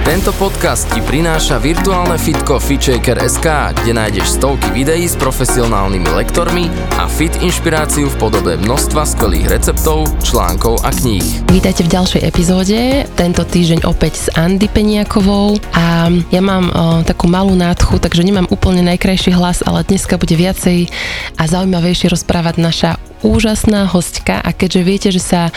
Tento podcast ti prináša virtuálne fitko FitShaker.sk, kde nájdeš stovky videí s profesionálnymi lektormi a fit inšpiráciu v podobe množstva skvelých receptov, článkov a kníh. Vítajte v ďalšej epizóde, tento týždeň opäť s Andy Peniakovou a ja mám takú malú nádchu, takže nemám úplne najkrajší hlas, ale dneska bude viacej a zaujímavejšie rozprávať naša úžasná hostka a keďže viete, že sa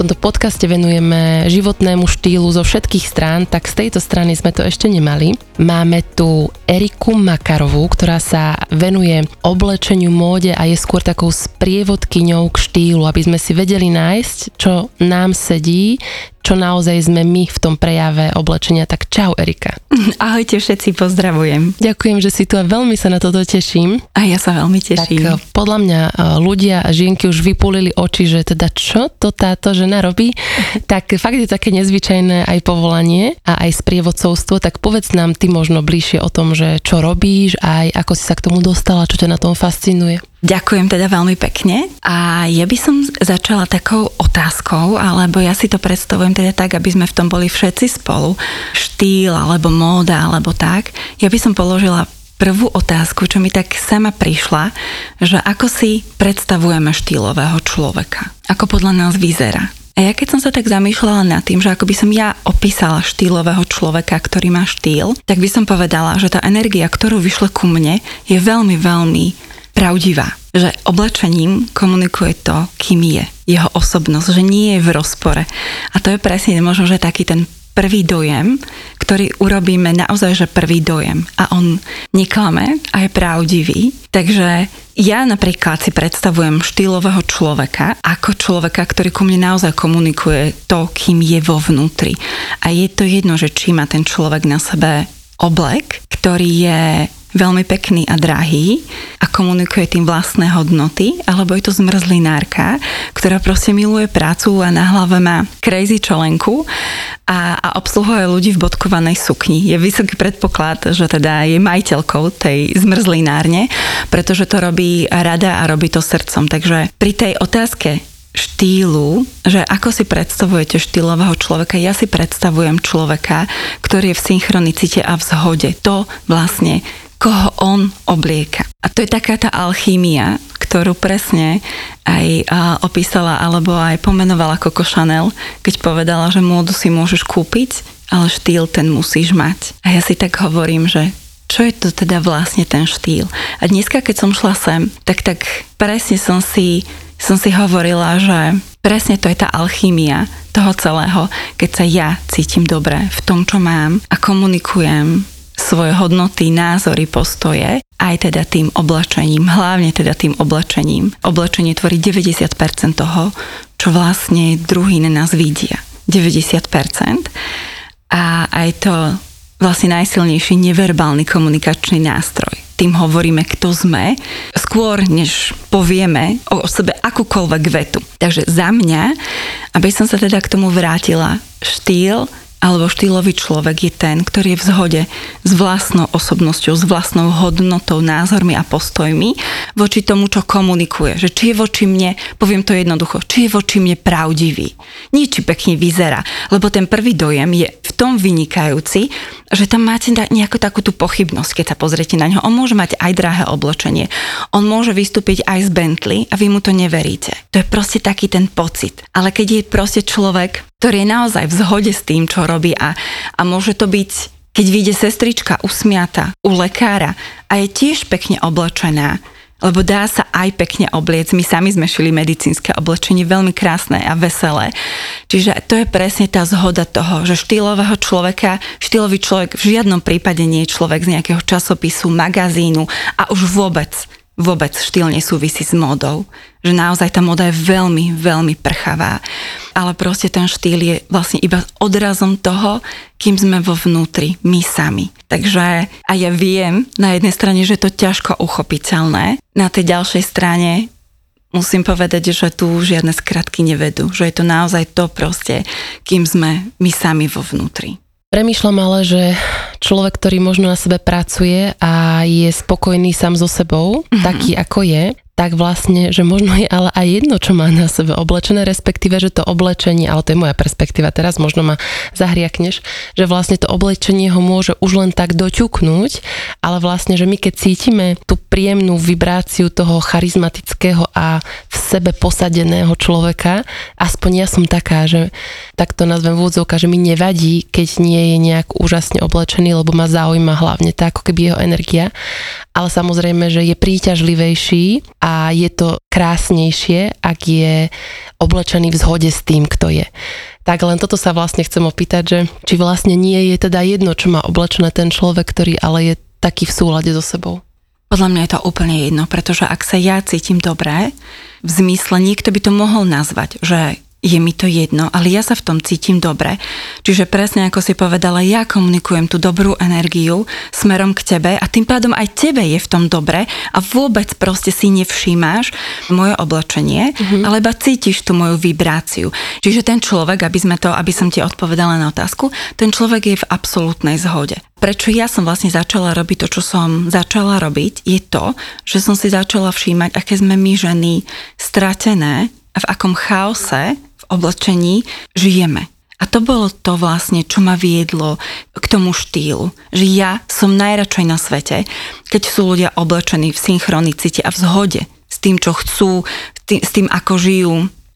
v tomto podcaste venujeme životnému štýlu zo všetkých strán, tak z tejto strany sme to ešte nemali. Máme tu Eriku Makarovú, ktorá sa venuje oblečeniu, móde a je skôr takou sprievodkyňou k štýlu, aby sme si vedeli nájsť, čo nám sedí, čo naozaj sme my v tom prejave oblečenia. Tak čau, Erika. Ahojte všetci, pozdravujem. Ďakujem, že si tu a veľmi sa na toto teším. A ja sa veľmi teším. Tak podľa mňa ľudia a žienky už vypúlili oči, že teda čo to táto žena robí. Tak fakt je také nezvyčajné aj povolanie a aj sprievodcovstvo. Tak povedz nám ty možno bližšie o tom, že čo robíš, aj ako si sa k tomu dostala, čo ťa na tom fascinuje. Ďakujem teda veľmi pekne a ja by som začala takou otázkou, alebo ja si to predstavujem teda tak, aby sme v tom boli všetci spolu. Štýl, alebo móda, alebo tak. Ja by som položila prvú otázku, čo mi tak sama prišla, že ako si predstavujeme štýlového človeka? Ako podľa nás vyzerá? A ja keď som sa tak zamýšľala nad tým, že ako by som ja opísala štýlového človeka, ktorý má štýl, tak by som povedala, že tá energia, ktorú vyšle ku mne, je veľmi, veľmi pravdivá, že oblečením komunikuje to, kým je, jeho osobnosť, že nie je v rozpore. A to je presne možno, že taký ten prvý dojem, ktorý urobíme naozaj, že prvý dojem a on neklame a je pravdivý. Takže ja napríklad si predstavujem štýlového človeka ako človeka, ktorý ku mne naozaj komunikuje to, kým je vo vnútri. A je to jedno, že či má ten človek na sebe oblek, ktorý je veľmi pekný a drahý a komunikuje tým vlastné hodnoty, alebo je to zmrzlinárka, ktorá proste miluje prácu a na hlave má crazy čelenku a obsluhuje ľudí v bodkovanej sukni. Je vysoký predpoklad, že teda je majiteľkou tej zmrzlinárne, pretože to robí rada a robí to srdcom. Takže pri tej otázke štýlu, že ako si predstavujete štýlového človeka, ja si predstavujem človeka, ktorý je v synchronicite a v zhode. To vlastne koho on oblieka. A to je taká tá alchýmia, ktorú presne aj opísala alebo aj pomenovala Coco Chanel, keď povedala, že módu si môžeš kúpiť, ale štýl ten musíš mať. A ja si tak hovorím, že čo je to teda vlastne ten štýl. A dneska, keď som šla sem, tak presne som si hovorila, že presne to je tá alchymia toho celého, keď sa ja cítim dobre v tom, čo mám a komunikujem svoje hodnoty, názory, postoje, aj teda tým oblačením, hlavne teda tým oblačením. Oblačenie tvorí 90% toho, čo vlastne druhý na nás vidia. 90%. A aj to vlastne najsilnejší neverbálny komunikačný nástroj. Tým hovoríme, kto sme, skôr než povieme o sebe akúkoľvek vetu. Takže za mňa, aby som sa teda k tomu vrátila, štýl alebo štýlový človek je ten, ktorý je v zhode s vlastnou osobnosťou, s vlastnou hodnotou, názormi a postojmi voči tomu, čo komunikuje. Že či je voči mne, poviem to jednoducho, či je voči mne pravdivý. Nie či pekne vyzerá, lebo ten prvý dojem je v tom vynikajúci, že tam máte nejakú takú tú pochybnosť, keď sa pozriete na ňo. On môže mať aj drahé oblečenie. On môže vystúpiť aj z Bentley a vy mu to neveríte. To je proste taký ten pocit. Ale keď je proste človek, ktorý je naozaj v zhode s tým, čo robí a môže to byť, keď vyjde sestrička usmiata u lekára a je tiež pekne oblečená, lebo dá sa aj pekne obliec. My sami sme šili medicínske oblečenie, veľmi krásne a veselé. Čiže to je presne tá zhoda toho, že štýlový človek v žiadnom prípade nie je človek z nejakého časopisu, magazínu a už vôbec štýl nesúvisí s módou. Že naozaj tá móda je veľmi, veľmi prchavá. Ale proste ten štýl je vlastne iba odrazom toho, kým sme vo vnútri, my sami. Takže a ja viem na jednej strane, že je to ťažko uchopiteľné. Na tej ďalšej strane musím povedať, že tu žiadne skratky nevedú. Že je to naozaj to proste, kým sme my sami vo vnútri. Premýšľam ale, že človek, ktorý možno na sebe pracuje a je spokojný sám so sebou, taký ako je, tak vlastne, že možno je ale aj jedno, čo má na sebe oblečené, respektíve, že to oblečenie, ale to je moja perspektíva, teraz možno ma zahriakneš, že vlastne to oblečenie ho môže už len tak doťuknúť, ale vlastne, že my keď cítime tú príjemnú vibráciu toho charizmatického a v sebe posadeného človeka, aspoň ja som taká, že tak to nazvem v úvodzovkách, že mi nevadí, keď nie je nejak úžasne oblečený, lebo ma zaujíma hlavne tá, ako keby jeho energia, ale samozrejme, že je príťažlivejší a je to krásnejšie, ak je oblečený v zhode s tým, kto je. Tak len toto sa vlastne chcem opýtať, že či vlastne nie je teda jedno, čo má oblečené ten človek, ktorý ale je taký v súlade so sebou. Podľa mňa je to úplne jedno, pretože ak sa ja cítim dobre, v zmysle niekto by to mohol nazvať, že je mi to jedno, ale ja sa v tom cítim dobre. Čiže presne ako si povedala, ja komunikujem tú dobrú energiu smerom k tebe a tým pádom aj tebe je v tom dobre a vôbec proste si nevšímáš moje oblečenie, ale iba cítiš tú moju vibráciu. Čiže ten človek, aby som ti odpovedala na otázku, ten človek je v absolútnej zhode. Prečo ja som vlastne začala robiť to, čo som začala robiť, je to, že som si začala všímať, aké sme my ženy stratené a v akom chaose v oblečení žijeme. A to bolo to vlastne, čo ma viedlo k tomu štýlu. Že ja som najradšej na svete, keď sú ľudia oblečení v synchronicite a v zhode s tým, čo chcú, s tým, ako žijú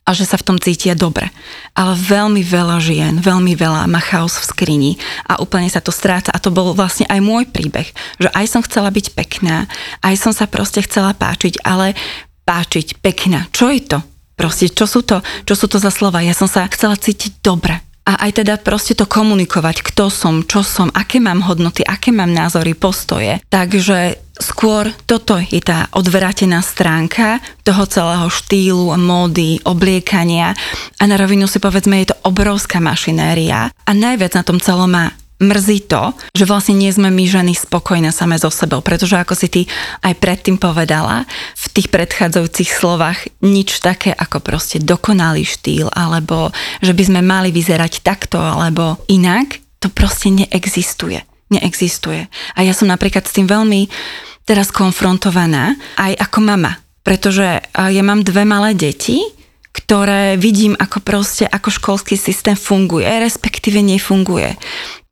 a že sa v tom cítia dobre. Ale veľmi veľa žien, veľmi veľa má chaos v skrini a úplne sa to stráca. A to bol vlastne aj môj príbeh, že aj som chcela byť pekná, aj som sa proste chcela páčiť, ale páčiť pekná. Čo je to? Proste, čo sú to za slova? Ja som sa chcela cítiť dobre. A aj teda proste to komunikovať, kto som, čo som, aké mám hodnoty, aké mám názory, postoje. Takže skôr toto je tá odvrátená stránka toho celého štýlu, módy, obliekania. A na rovinu si povedzme, je to obrovská mašinéria. A najviac na tom celom má mrzí to, že vlastne nie sme my ženy spokojné same so sebou, pretože ako si ty aj predtým povedala, v tých predchádzajúcich slovách nič také ako proste dokonalý štýl, alebo že by sme mali vyzerať takto, alebo inak, to proste neexistuje. Neexistuje. A ja som napríklad s tým veľmi teraz konfrontovaná aj ako mama, pretože ja mám 2 malé deti, ktoré vidím ako proste, ako školský systém funguje, respektíve nefunguje.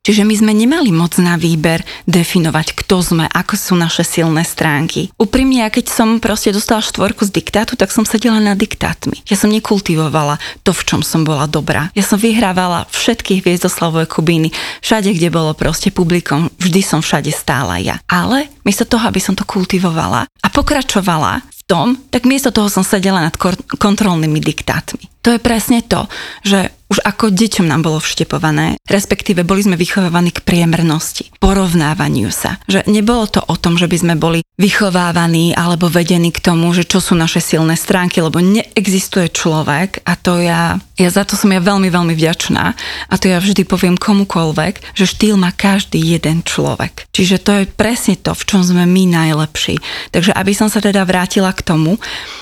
Čiže my sme nemali moc na výber definovať, kto sme, ako sú naše silné stránky. Úprimne, ja keď som proste dostala 4 z diktátu, tak som sedela nad diktátmi. Ja som nekultivovala to, v čom som bola dobrá. Ja som vyhrávala všetkých hviezdoslavové kubíny, všade, kde bolo proste publikom, vždy som všade stála ja. Ale miesto toho, aby som to kultivovala a pokračovala v tom, tak miesto toho som sedela nad kontrolnými diktátmi. To je presne to, že už ako deťom nám bolo vštepované, respektíve boli sme vychovávaní k priemernosti, porovnávaniu sa. Že nebolo to o tom, že by sme boli vychovávaní alebo vedení k tomu, že čo sú naše silné stránky, lebo neexistuje človek a to ja za to som veľmi, veľmi vďačná a to ja vždy poviem komukoľvek, že štýl má každý jeden človek. Čiže to je presne to, v čom sme my najlepší. Takže aby som sa teda vrátila k tomu,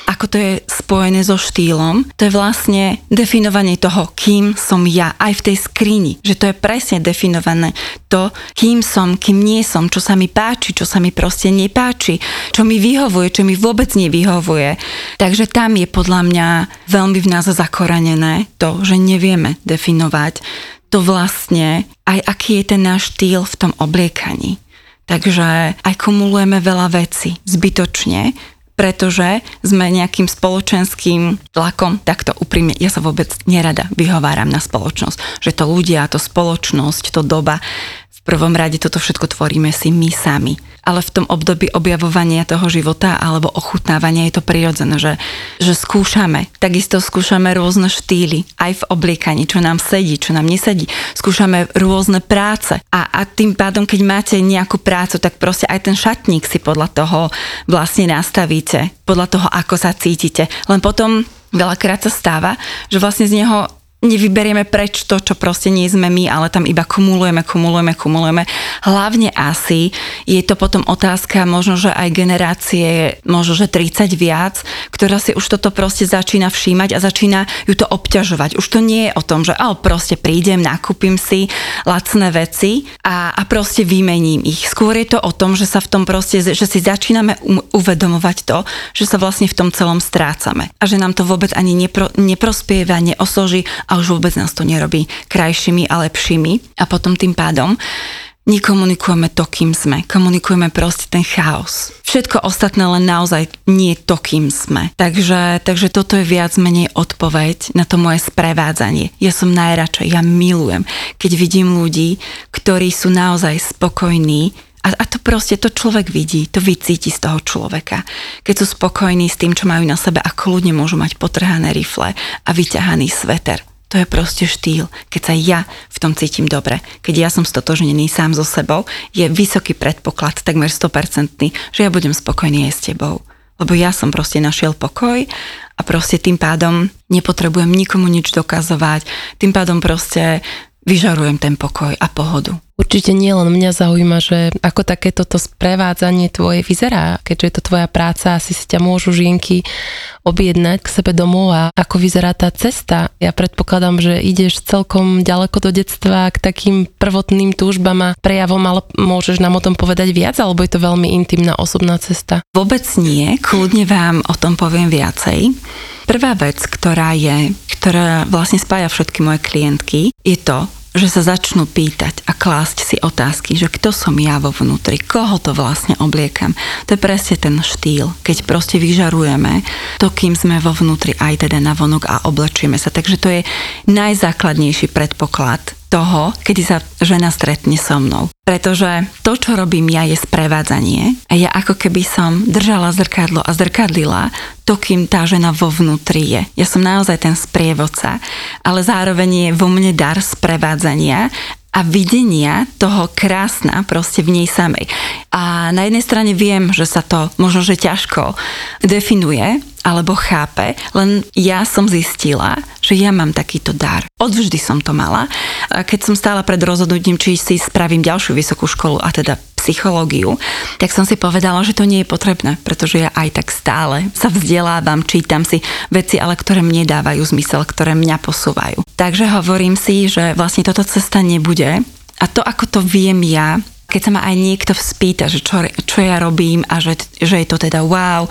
ako to je spojené so štýlom, to je vlastne definovanie toho, kým som ja, aj v tej skrini, že to je presne definované to, kým som, kým nie som, čo sa mi páči, čo sa mi proste nepáči, čo mi vyhovuje, čo mi vôbec nevyhovuje. Takže tam je podľa mňa veľmi v nás zakorenené to, že nevieme definovať to vlastne, aj aký je ten náš štýl v tom obliekaní. Takže aj kumulujeme veľa vecí zbytočne, pretože sme nejakým spoločenským tlakom, takto úprimne, ja sa vôbec nerada vyhováram na spoločnosť, že to ľudia, to spoločnosť, to doba, v prvom rade toto všetko tvoríme si my sami. Ale v tom období objavovania toho života alebo ochutnávania je to prirodzené, že skúšame. Takisto skúšame rôzne štýly, aj v obliekaní, čo nám sedí, čo nám nesedí. Skúšame rôzne práce a tým pádom, keď máte nejakú prácu, tak proste aj ten šatník si podľa toho vlastne nastavíte, podľa toho, ako sa cítite. Len potom veľakrát sa stáva, že vlastne z neho nevyberieme preč to, čo proste nie sme my, ale tam iba kumulujeme. Hlavne asi je to potom otázka možno, že aj generácie, možno, že 30 viac, ktorá si už toto proste začína všímať a začína ju to obťažovať. Už to nie je o tom, že proste prídem, nakúpim si lacné veci a proste vymením ich. Skôr je to o tom, že sa v tom proste, že si začíname uvedomovať to, že sa vlastne v tom celom strácame a že nám to vôbec ani neprospieva, neosoží a už vôbec nás to nerobí krajšími a lepšími. A potom tým pádom nekomunikujeme to, kým sme. Komunikujeme proste ten chaos. Všetko ostatné len naozaj nie to, kým sme. Takže toto je viac menej odpoveď na to moje sprevádzanie. Ja som najradšej, ja milujem, keď vidím ľudí, ktorí sú naozaj spokojní. A to proste, to človek vidí, to vycíti z toho človeka. Keď sú spokojní s tým, čo majú na sebe, ako ľudia môžu mať potrhané rifle a vyťahaný sveter. To je proste štýl, keď sa ja v tom cítim dobre. Keď ja som stotožnený sám so sebou, je vysoký predpoklad, takmer 100%, že ja budem spokojný aj s tebou. Lebo ja som proste našiel pokoj a proste tým pádom nepotrebujem nikomu nič dokazovať, tým pádom proste vyžarujem ten pokoj a pohodu. Určite nie len mňa zaujíma, že ako takéto sprevádzanie tvoje vyzerá, keďže je to tvoja práca, asi si ťa môžu žienky objednať k sebe domov a ako vyzerá tá cesta. Ja predpokladám, že ideš celkom ďaleko do detstva k takým prvotným túžbám a prejavom, ale môžeš nám o tom povedať viac, alebo je to veľmi intimná osobná cesta? Vôbec nie, kľudne vám o tom poviem viacej. Prvá vec, ktorá vlastne spája všetky moje klientky, je to, že sa začnú pýtať a klásť si otázky, že kto som ja vo vnútri, koho to vlastne obliekam. To je presne ten štýl, keď proste vyžarujeme to, kým sme vo vnútri, aj teda na vonok a oblečieme sa. Takže to je najzákladnejší predpoklad toho, kedy sa žena stretne so mnou. Pretože to, čo robím ja, je sprevádzanie a ja ako keby som držala zrkadlo a zrkadlila to, kým tá žena vo vnútri je. Ja som naozaj ten sprievodca, ale zároveň je vo mne dar sprevádzania a videnia toho krásna proste v nej samej. A na jednej strane viem, že sa to možno, že ťažko definuje alebo chápe, len ja som zistila, že ja mám takýto dar. Odvždy som to mala. A keď som stála pred rozhodnutím, či si spravím ďalšiu vysokú školu, a teda psychológiu, tak som si povedala, že to nie je potrebné, pretože ja aj tak stále sa vzdelávam, čítam si veci, ale ktoré mne dávajú zmysel, ktoré mňa posúvajú. Takže hovorím si, že vlastne toto cesta nebude a to, ako to viem ja, keď sa ma aj niekto spýta, že čo ja robím a že je to teda wow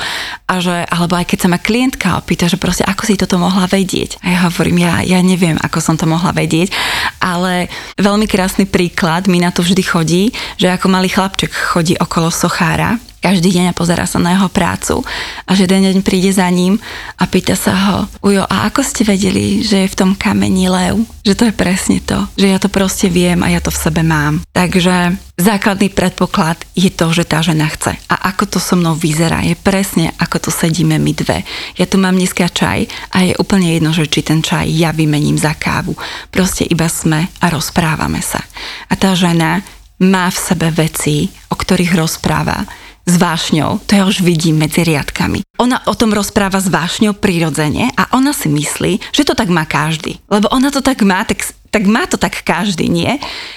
a že, alebo aj keď sa ma klientka opýta, že proste ako si toto mohla vedieť. A ja hovorím, ja neviem, ako som to mohla vedieť, ale veľmi krásny príklad mi na to vždy chodí, že ako malý chlapček chodí okolo sochára každý deň a pozerá sa na jeho prácu a že jeden deň príde za ním a pýta sa ho, ujo, a ako ste vedeli, že je v tom kameni lev? Že to je presne to, že ja to proste viem a ja to v sebe mám. Takže základný predpoklad je to, že tá žena chce. A ako to so mnou vyzerá, je presne ako to sedíme my dve. Ja tu mám dneska čaj a je úplne jedno, že či ten čaj ja vymením za kávu. Proste iba sme a rozprávame sa. A tá žena má v sebe veci, o ktorých rozpráva s vášňou, to ja už vidím medzi riadkami. Ona o tom rozpráva s vášňou prirodzene a ona si myslí, že to tak má každý. Lebo ona to tak má, tak má to tak každý, nie?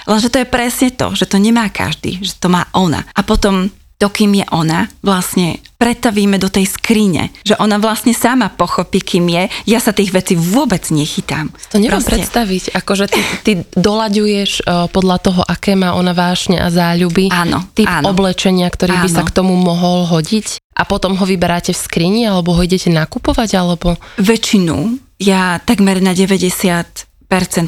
Lenže to je presne to, že to nemá každý, že to má ona. A potom to, kým je ona, vlastne pretavíme do tej skrine, že ona vlastne sama pochopí, kým je. Ja sa tých vecí vôbec nechytám. To neviem predstaviť, akože ty doľaďuješ podľa toho, aké má ona vášne a záľuby. Áno. Typ oblečenia, ktorý by sa k tomu mohol hodiť. A potom ho vyberáte v skrini, alebo ho idete nakupovať, alebo... Väčšinu, ja takmer na 90%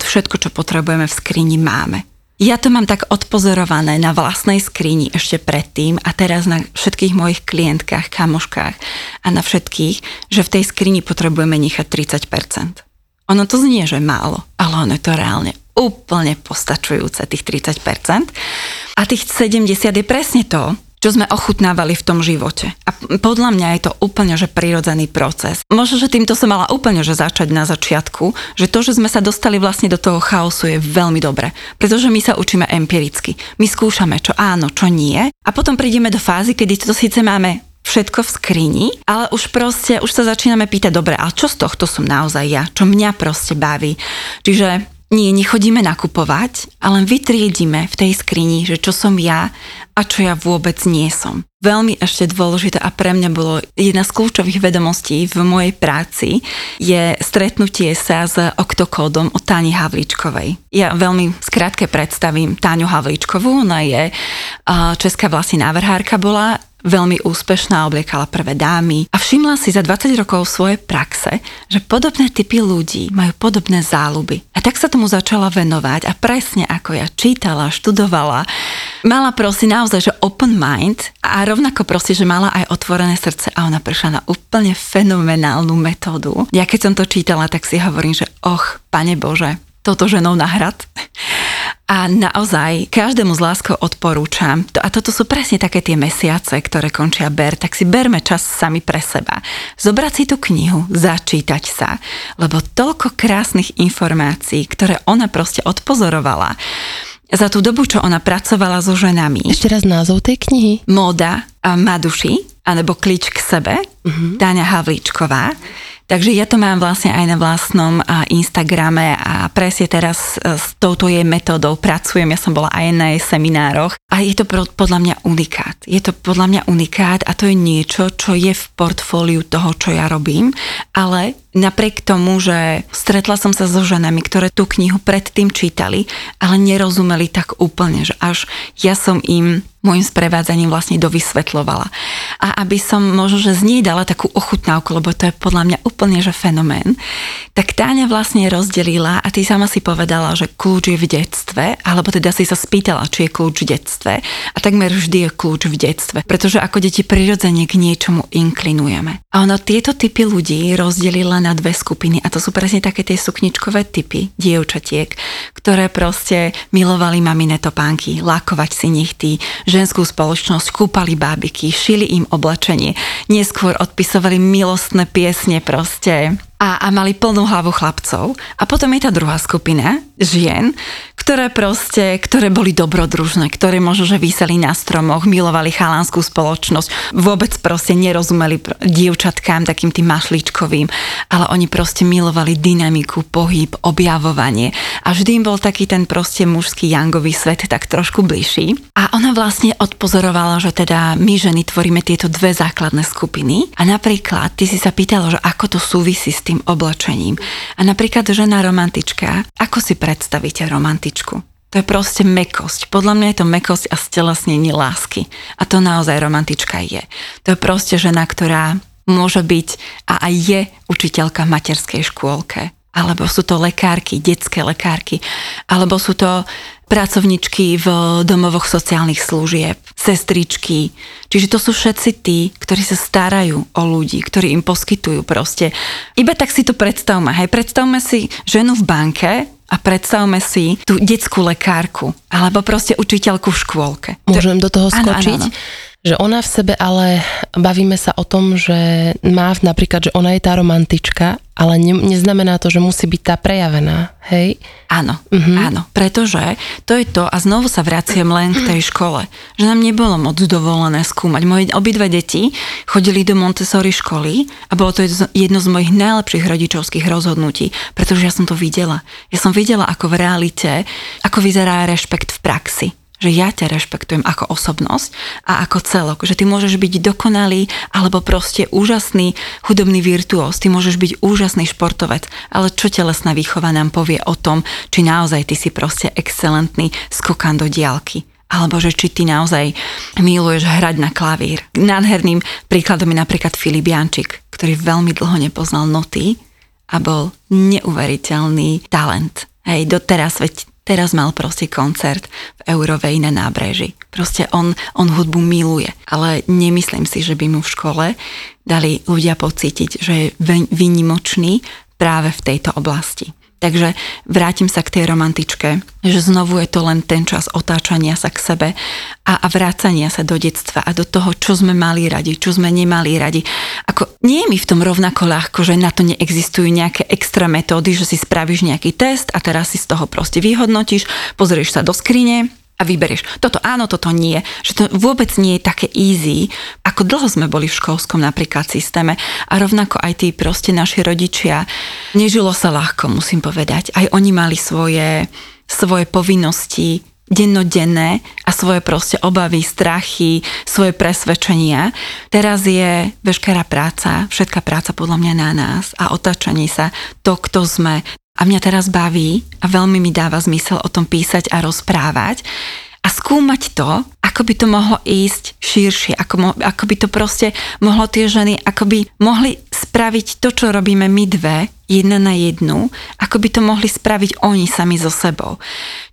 všetko, čo potrebujeme v skrini, máme. Ja to mám tak odpozorované na vlastnej skrini ešte predtým a teraz na všetkých mojich klientkách, kamoškách a na všetkých, že v tej skrini potrebujeme nechať 30%. Ono to znie, že málo, ale ono je to reálne úplne postačujúce, tých 30%. A tých 70% je presne to, čo sme ochutnávali v tom živote. A podľa mňa je to úplne, že prirodzený proces. Možno, že týmto som mala úplne, že začať na začiatku, že to, že sme sa dostali vlastne do toho chaosu je veľmi dobre, pretože my sa učíme empiricky. My skúšame, čo áno, čo nie a potom prídeme do fázy, kedy to síce máme všetko v skrini, ale už sa začíname pýtať, dobre, a čo z tohto som naozaj ja? Čo mňa proste baví? Čiže nie, nechodíme nakupovať, ale len vytriedíme v tej skrini, že čo som ja a čo ja vôbec nie som. Veľmi ešte dôležité a pre mňa bolo jedna z kľúčových vedomostí v mojej práci je stretnutie sa s Octokodom od Táni Havličkovej. Ja veľmi skrátke predstavím Táňu Havličkovú, ona je česká vlastne návrhárka bola, veľmi úspešná, obliekala prvé dámy a všimla si za 20 rokov svojej praxe, že podobné typy ľudí majú podobné záľuby. A tak sa tomu začala venovať a presne ako ja čítala, študovala, mala proste naozaj, že open mind a rovnako proste, že mala aj otvorené srdce a ona prišla na úplne fenomenálnu metódu. Ja keď som to čítala, tak si hovorím, že Pane Bože, toto ženou nahrad. A naozaj každému z láskou odporúčam. A toto sú presne také tie mesiace, ktoré končia ber, tak si berme čas sami pre seba. Zobrať si tú knihu, začítať sa, lebo toľko krásnych informácií, ktoré ona proste odpozorovala za tú dobu, čo ona pracovala so ženami. Ešte raz názov tej knihy. Móda má duši, alebo Klíč k sebe, Táňa Havlíčková. Takže ja to mám vlastne aj na vlastnom Instagrame a presne teraz s touto jej metódou pracujem. Ja som bola aj na jej seminároch a je to podľa mňa unikát. A to je niečo, čo je v portfóliu toho, čo ja robím, ale napriek tomu, že stretla som sa so ženami, ktoré tú knihu predtým čítali, ale nerozumeli tak úplne, že až ja som im môjim sprevádzaním vlastne dovysvetľovala. A aby som možno, že z nej dala takú ochutnávku, lebo to je podľa mňa úplne, že fenomén, tak Táňa vlastne rozdelila a ty sama si povedala, že kľúč je v detstve, alebo teda si sa spýtala, či je kľúč v detstve a takmer vždy je kľúč v detstve, pretože ako deti prirodzene k niečomu inklinujeme. A ona tieto typy ľudí rozdelila na dve skupiny a to sú presne také tie sukničkové typy dievčatiek, ktoré proste milovali mamine topánky, lákovať si nechty, ženskú spoločnosť, kúpali bábiky, šili im oblečenie, neskôr odpisovali milostné piesne proste a mali plnú hlavu chlapcov. A potom je tá druhá skupina žien, ktoré boli dobrodružné, ktoré možno, že vyseli na stromoch, milovali chalanskú spoločnosť, vôbec proste nerozumeli dievčatkám, takým tým mašličkovým, ale oni proste milovali dynamiku, pohyb, objavovanie a vždy im bol taký ten proste mužský jangový svet tak trošku bližší. A ona vlastne odpozorovala, že teda my ženy tvoríme tieto dve základné skupiny a napríklad ty si sa pýtala, že ako to súvisí s tým oblečením a napríklad žena romantička, ako si predstavíte romantičku? To je proste mäkkosť. Podľa mňa je to mäkkosť a stelesnenie lásky. A to naozaj romantička je. To je proste žena, ktorá môže byť a aj je učiteľka v materskej škôlke. Alebo sú to lekárky, detské lekárky. Alebo sú to pracovničky v domovoch sociálnych služieb, sestričky. Čiže to sú všetci tí, ktorí sa starajú o ľudí, ktorí im poskytujú proste. Iba tak si to predstavme. Hej, predstavme si ženu v banke, a predstavme si tú detskú lekárku alebo proste učiteľku v škôlke. Môžem do toho skočiť? Áno. Že ona v sebe, ale bavíme sa o tom, že má napríklad, že ona je tá romantička, ale neznamená to, že musí byť tá prejavená, hej? Áno, áno, pretože to je to a znovu sa vraciam len k tej škole, že nám nebolo moc dovolené skúmať. Moje obidve deti chodili do Montessori školy a bolo to jedno z mojich najlepších rodičovských rozhodnutí, pretože ja som to videla. Ja som videla, ako v realite, ako vyzerá rešpekt v praxi. Že ja ťa rešpektujem ako osobnosť a ako celok, že ty môžeš byť dokonalý alebo proste úžasný hudobný virtuós, ty môžeš byť úžasný športovec, ale čo telesná výchova nám povie o tom, či naozaj ty si proste excelentný skokan do diaľky, alebo že či ty naozaj miluješ hrať na klavír. Nádherným príkladom je napríklad Filip Jancik, ktorý veľmi dlho nepoznal noty a bol neuveriteľný talent. Hej, Teraz mal proste koncert v Eurovej na nábreží. Proste on hudbu miluje, ale nemyslím si, že by mu v škole dali ľudia pocítiť, že je výnimočný práve v tejto oblasti. Takže vrátim sa k tej romantičke, že znovu je to len ten čas otáčania sa k sebe a vrácania sa do detstva a do toho, čo sme mali radi, čo sme nemali radi. Ako nie je mi v tom rovnako ľahko, že na to neexistujú nejaké extra metódy, že si spravíš nejaký test a teraz si z toho proste vyhodnotíš, pozrieš sa do skrine a vyberieš. Toto áno, toto nie. Že to vôbec nie je také easy, ako dlho sme boli v školskom napríklad systéme a rovnako aj tí proste naši rodičia. Nežilo sa ľahko, musím povedať. Aj oni mali svoje povinnosti dennodenné a svoje proste obavy, strachy, svoje presvedčenia. Teraz je veškerá práca, všetká práca podľa mňa na nás a otáčanie sa to, kto sme. A mňa teraz baví a veľmi mi dáva zmysel o tom písať a rozprávať a skúmať to, ako by to mohlo ísť širšie, ako by to proste mohlo tie ženy, ako by mohli spraviť to, čo robíme my dve, jedna na jednu, ako by to mohli spraviť oni sami so sebou.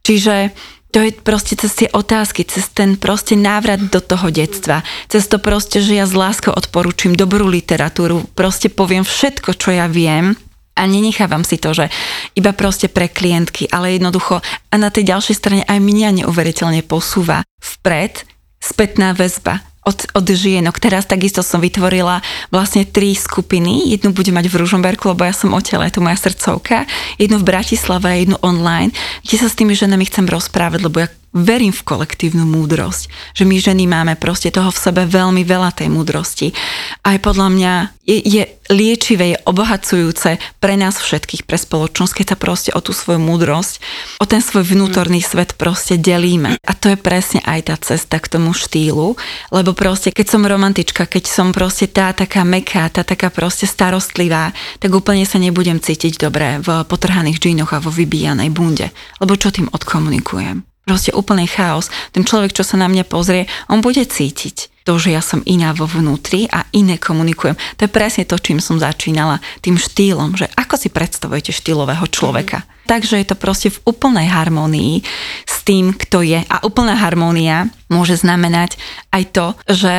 Čiže to je proste cez tie otázky, cez ten proste návrat do toho detstva. Cez to proste, že ja s láskou odporúčim dobrú literatúru, proste poviem všetko, čo ja viem a nenechávam si to, že iba proste pre klientky, ale jednoducho a na tej ďalšej strane aj mňa neuveriteľne posúva vpred spätná väzba od žienok. Teraz takisto som vytvorila vlastne 3 skupiny. Jednu budem mať v Ružomberku, lebo ja som otela, je to moja srdcovka. Jednu v Bratislave a jednu online, kde sa s tými ženami chcem rozprávať, lebo ja verím v kolektívnu múdrosť. Že my ženy máme proste toho v sebe veľmi veľa tej múdrosti. Aj podľa mňa je liečivé, je obohacujúce pre nás všetkých, pre spoločnosť, keď sa proste o tú svoju múdrosť, o ten svoj vnútorný svet proste delíme. A to je presne aj tá cesta k tomu štýlu, lebo proste, keď som romantička, keď som proste tá taká meká, tá taká proste starostlivá, tak úplne sa nebudem cítiť dobre v potrhaných džínoch a vo vybijanej bunde. Lebo čo tým odkomunikujem? Proste úplný chaos. Ten človek, čo sa na mňa pozrie, on bude cítiť to, že ja som iná vo vnútri a iné komunikujem. To je presne to, čím som začínala, tým štýlom, že ako si predstavujete štýlového človeka. Takže je to proste v úplnej harmónii s tým, kto je. A úplná harmónia môže znamenať aj to, že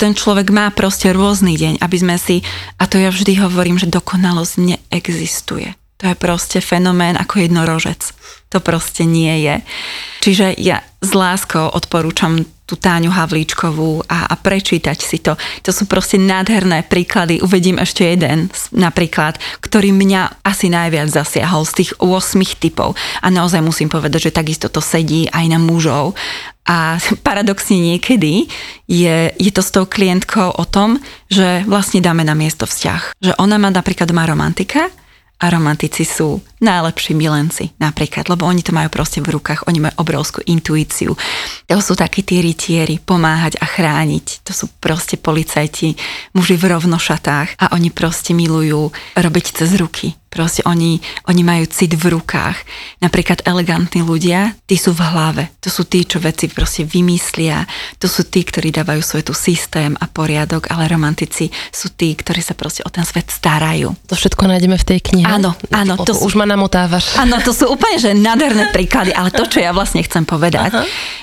ten človek má proste rôzny deň, aby sme si, a to ja vždy hovorím, že dokonalosť neexistuje. To je proste fenomén ako jednorožec. To proste nie je. Čiže ja s láskou odporúčam tú Táňu Havlíčkovú a prečítať si to. To sú proste nádherné príklady. Uvedím ešte jeden napríklad, ktorý mňa asi najviac zasiahol z tých 8 typov. A naozaj musím povedať, že takisto to sedí aj na mužov. A paradoxne niekedy je to s tou klientkou o tom, že vlastne dáme na miesto vzťah. Že ona má napríklad doma romantika, a romantici sú najlepší milenci napríklad, lebo oni to majú proste v rukách, oni majú obrovskú intuíciu. To sú takí tí rytieri, pomáhať a chrániť. To sú proste policajti, muži v rovnošatách a oni proste milujú robiť cez ruky. Proste oni majú cit v rukách. Napríklad elegantní ľudia, tí sú v hlave. To sú tí, čo veci proste vymyslia. To sú tí, ktorí dávajú svoj tu systém a poriadok, ale romantici sú tí, ktorí sa proste o ten svet starajú. To všetko nájdeme v tej knihe. Áno. To už ma namotávaš. Áno, to sú úplne že nádherné príklady, ale to, čo ja vlastne chcem povedať,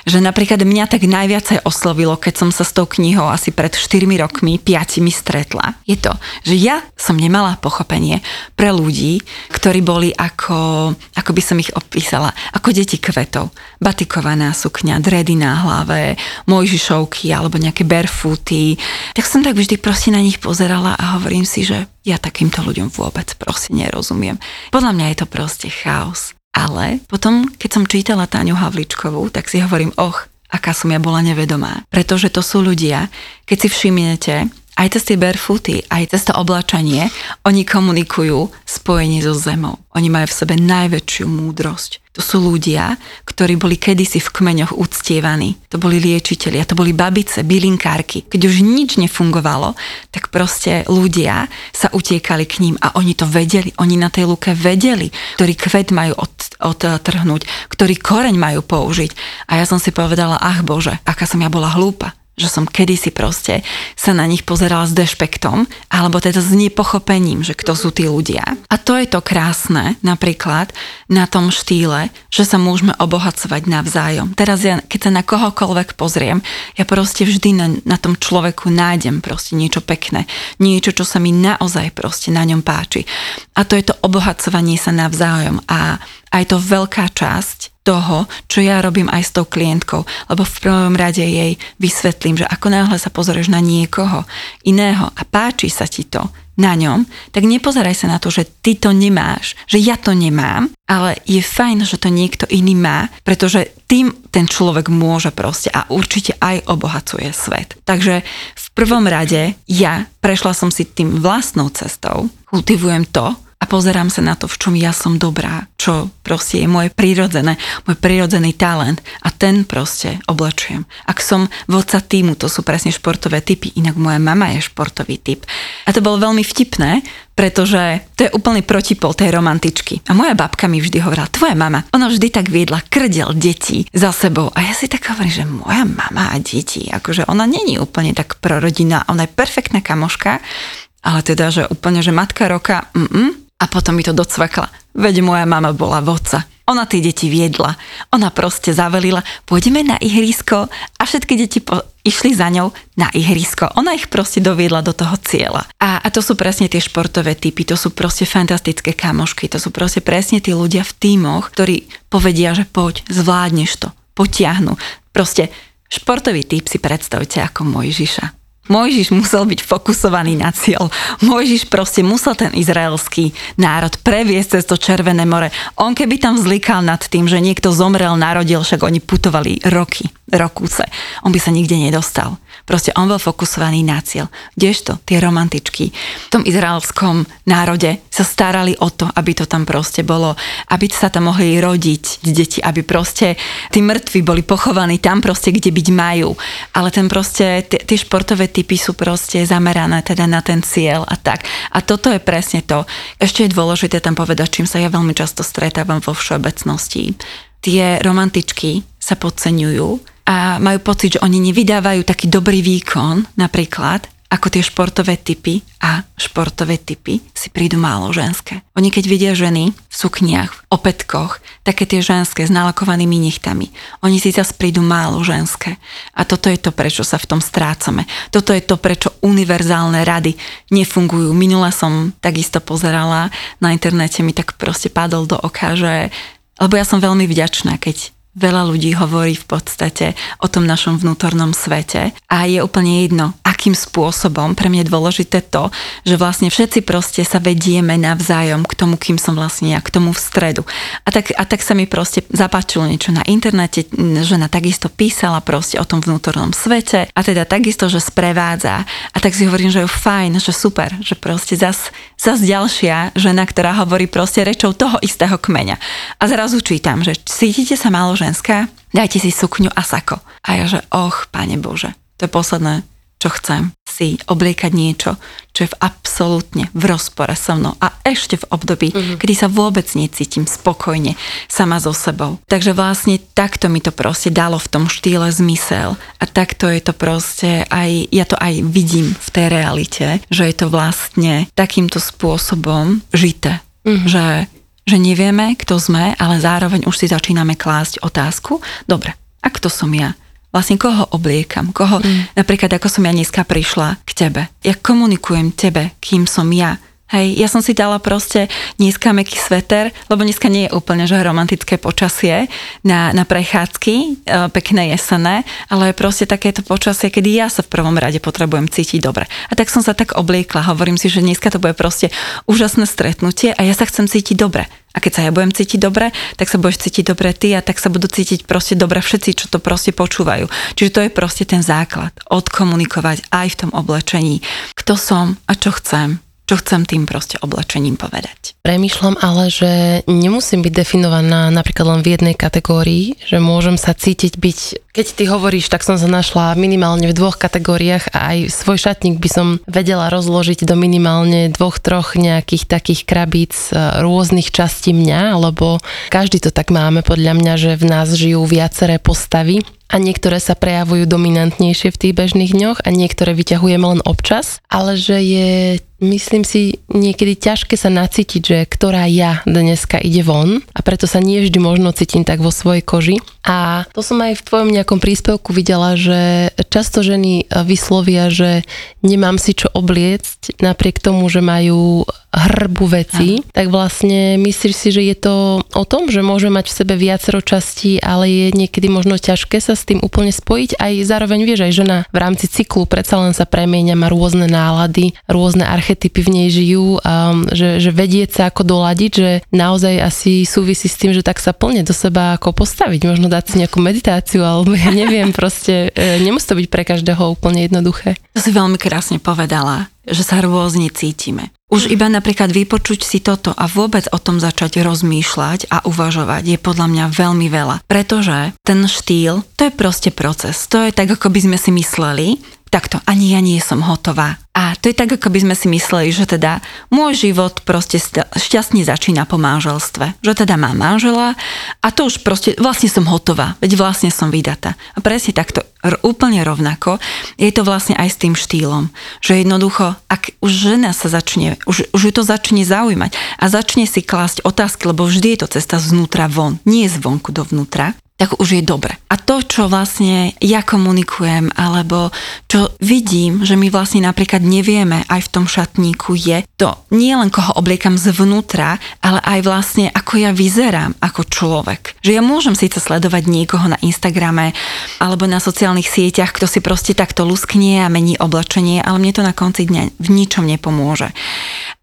že napríklad mňa tak najviac aj oslovilo, keď som sa s tou knihou asi pred 4 rokmi, 5 stretla, je to, že ja som nemala pochopenie pre ľudí, ktorí boli ako by som ich opísala, ako deti kvetov. Batikovaná sukňa, dredy na hlave, Mojžišovky alebo nejaké barefooty. Tak som tak vždy proste na nich pozerala a hovorím si, že ja takýmto ľuďom vôbec proste nerozumiem. Podľa mňa je to proste chaos. Ale potom, keď som čítala Táňu Havličkovú, tak si hovorím, aká som ja bola nevedomá. Pretože to sú ľudia, keď si všimnete, aj cez tie barefooty, aj cez to oblačanie, oni komunikujú spojenie so zemou. Oni majú v sebe najväčšiu múdrosť. To sú ľudia, ktorí boli kedysi v kmeňoch uctievaní. To boli liečitelia, to boli babice, bylinkárky. Keď už nič nefungovalo, tak proste ľudia sa utiekali k ním a oni to vedeli. Oni na tej lúke vedeli, ktorý kvet majú odtrhnúť, ktorý koreň majú použiť. A ja som si povedala, Bože, aká som ja bola hlúpa. Že som kedysi proste sa na nich pozerala s dešpektom, alebo teda s nepochopením, že kto sú tí ľudia. A to je to krásne, napríklad na tom štýle, že sa môžeme obohacovať navzájom. Teraz ja, keď sa na kohokoľvek pozriem, ja proste vždy na tom človeku nájdem proste niečo pekné, niečo, čo sa mi naozaj proste na ňom páči. A to je to obohacovanie sa navzájom a aj to veľká časť toho, čo ja robím aj s tou klientkou. Lebo v prvom rade jej vysvetlím, že ako náhle sa pozrieš na niekoho iného a páči sa ti to, na ňom, tak nepozeraj sa na to, že ty to nemáš, že ja to nemám, ale je fajn, že to niekto iný má, pretože tým ten človek môže proste a určite aj obohacuje svet. Takže v prvom rade ja prešla som si tým vlastnou cestou, kultivujem to a pozerám sa na to, v čom ja som dobrá, čo proste je môj prirodzený talent a ten proste oblečujem. Ak som vodca týmu, to sú presne športové typy, inak moja mama je športový typ. A to bolo veľmi vtipné, pretože to je úplný protipol tej romantičky. A moja babka mi vždy hovorila, tvoja mama, ona vždy tak viedla krdel detí za sebou. A ja si tak hovorím, že moja mama a deti, akože ona není úplne tak prorodinná, ona je perfektná kamoška, ale teda, že úplne, že matka roka, A potom mi to docvakla. Veď moja mama bola vodca. Ona tie deti viedla. Ona proste zavelila, pôjdeme na ihrisko a všetky deti išli za ňou na ihrisko. Ona ich proste doviedla do toho cieľa. A to sú presne tie športové typy, to sú proste fantastické kamošky, to sú proste presne tí ľudia v tímoch, ktorí povedia, že poď, zvládneš to, potiahnu. Proste športový typ si predstavte ako Mojžiša. Mojžiš musel byť fokusovaný na cieľ. Mojžiš proste musel ten izraelský národ previesť cez to Červené more. On keby tam vzlikal nad tým, že niekto zomrel, narodil, však oni putovali rokúce. On by sa nikde nedostal. Proste on bol fokusovaný na cieľ. Kdežto tie romantičky v tom izraelskom národe sa starali o to, aby to tam proste bolo, aby sa tam mohli rodiť deti, aby proste tí mŕtvi boli pochovaní tam proste, kde byť majú. Ale ten proste, tie športové typy sú proste zamerané teda na ten cieľ a tak. A toto je presne to. Ešte je dôležité tam povedať, čím sa ja veľmi často stretávam vo všeobecnosti. Tie romantičky sa podceňujú a majú pocit, že oni nevydávajú taký dobrý výkon, napríklad, ako tie športové typy a športové typy si prídu málo ženské. Oni keď vidia ženy v sukniach, v opätkoch, také tie ženské s nalakovanými nichtami, oni si zase prídu málo ženské. A toto je to, prečo sa v tom strácame. Toto je to, prečo univerzálne rady nefungujú. Minula som takisto pozerala na internete, mi tak proste padol do oka, že... Lebo ja som veľmi vďačná, keď veľa ľudí hovorí v podstate o tom našom vnútornom svete a je úplne jedno, akým spôsobom. Pre mňa je dôležité to, že vlastne všetci proste sa vedieme navzájom k tomu, kým som vlastne ja, k tomu v stredu. A tak sa mi proste zapáčilo niečo na internete, žena takisto písala proste o tom vnútornom svete a teda takisto, že sprevádza. A tak si hovorím, že je fajn, že super, že proste zase ďalšia žena, ktorá hovorí proste rečou toho istého kmeňa. A zrazu čítam, že cítite sa málo ženská, dajte si sukňu a sako. A ja, že Pane Bože, to je posledné, čo chcem. Si obliekať niečo, čo je absolútne v rozpore so mnou a ešte v období, kedy sa vôbec necítim spokojne sama so sebou. Takže vlastne takto mi to proste dalo v tom štýle zmysel a takto je to proste aj, ja to aj vidím v tej realite, že je to vlastne takýmto spôsobom žité, že nevieme, kto sme, ale zároveň už si začíname klásť otázku. Dobre, a kto som ja? Vlastne koho obliekam? Napríklad, ako som ja dneska prišla k tebe. Ja komunikujem tebe, kým som ja. Hej, ja som si dala proste dneska mäkký sveter, lebo dneska nie je úplne že romantické počasie na prechádzky, pekné jesenné, ale je proste takéto počasie, kedy ja sa v prvom rade potrebujem cítiť dobre. A tak som sa tak obliekla, hovorím si, že dneska to bude proste úžasné stretnutie a ja sa chcem cítiť dobre. A keď sa ja budem cítiť dobre, tak sa budeš cítiť dobre ty a tak sa budú cítiť proste dobre všetci, čo to proste počúvajú. Čiže to je proste ten základ. Odkomunikovať aj v tom oblečení, kto som a čo chcem. Čo chcem tým proste oblečením povedať. Premýšľam ale, že nemusím byť definovaná napríklad len v jednej kategórii, že môžem sa cítiť byť, keď ty hovoríš, tak som sa našla minimálne v dvoch kategóriách a aj svoj šatník by som vedela rozložiť do minimálne dvoch, troch nejakých takých krabíc rôznych častí mňa, lebo každý to tak máme podľa mňa, že v nás žijú viaceré postavy. A niektoré sa prejavujú dominantnejšie v tých bežných dňoch a niektoré vyťahujeme len občas, ale že je, myslím si, niekedy ťažké sa nacítiť, že ktorá ja dneska ide von a preto sa nie vždy možno cítim tak vo svojej koži. A to som aj v tvojom nejakom príspevku videla, že často ženy vyslovia, že nemám si čo obliecť, napriek tomu, že majú hrbu veci, tak vlastne myslíš si, že je to o tom, že môže mať v sebe viacero častí, ale je niekedy možno ťažké sa s tým úplne spojiť. Aj zároveň vieš, aj žena v rámci cyklu predsa len sa premieňa, má rôzne nálady, rôzne archetypy v nej žijú, a že vedieť sa ako doladiť, že naozaj asi súvisí s tým, že tak sa plne do seba ako postaviť, možno dať si nejakú meditáciu, alebo ja neviem, proste nemusí to byť pre každého úplne jednoduché. To si veľmi krásne povedala, že sa rôzne cítime. Už iba napríklad vypočuť si toto a vôbec o tom začať rozmýšľať a uvažovať je podľa mňa veľmi veľa. Pretože ten štýl, to je proste proces. To je tak, ako by sme si mysleli, takto ani ja nie som hotová. A to je tak, ako by sme si mysleli, že teda môj život proste šťastne začína po manželstve. Že teda mám manžela a to už proste vlastne som hotová, veď vlastne som vydatá. A presne takto úplne rovnako je to vlastne aj s tým štýlom. Že jednoducho, ak už žena sa začne, už ju to začne zaujímať a začne si klásť otázky, lebo vždy je to cesta zvnútra von, nie zvonku dovnútra, tak už je dobre. A to, čo vlastne ja komunikujem, alebo čo vidím, že my vlastne napríklad nevieme aj v tom šatníku je to, nie len koho obliekam zvnútra, ale aj vlastne ako ja vyzerám ako človek. Že ja môžem síce sledovať niekoho na Instagrame alebo na sociálnych sieťach, kto si proste takto lusknie a mení oblečenie, ale mne to na konci dňa v ničom nepomôže.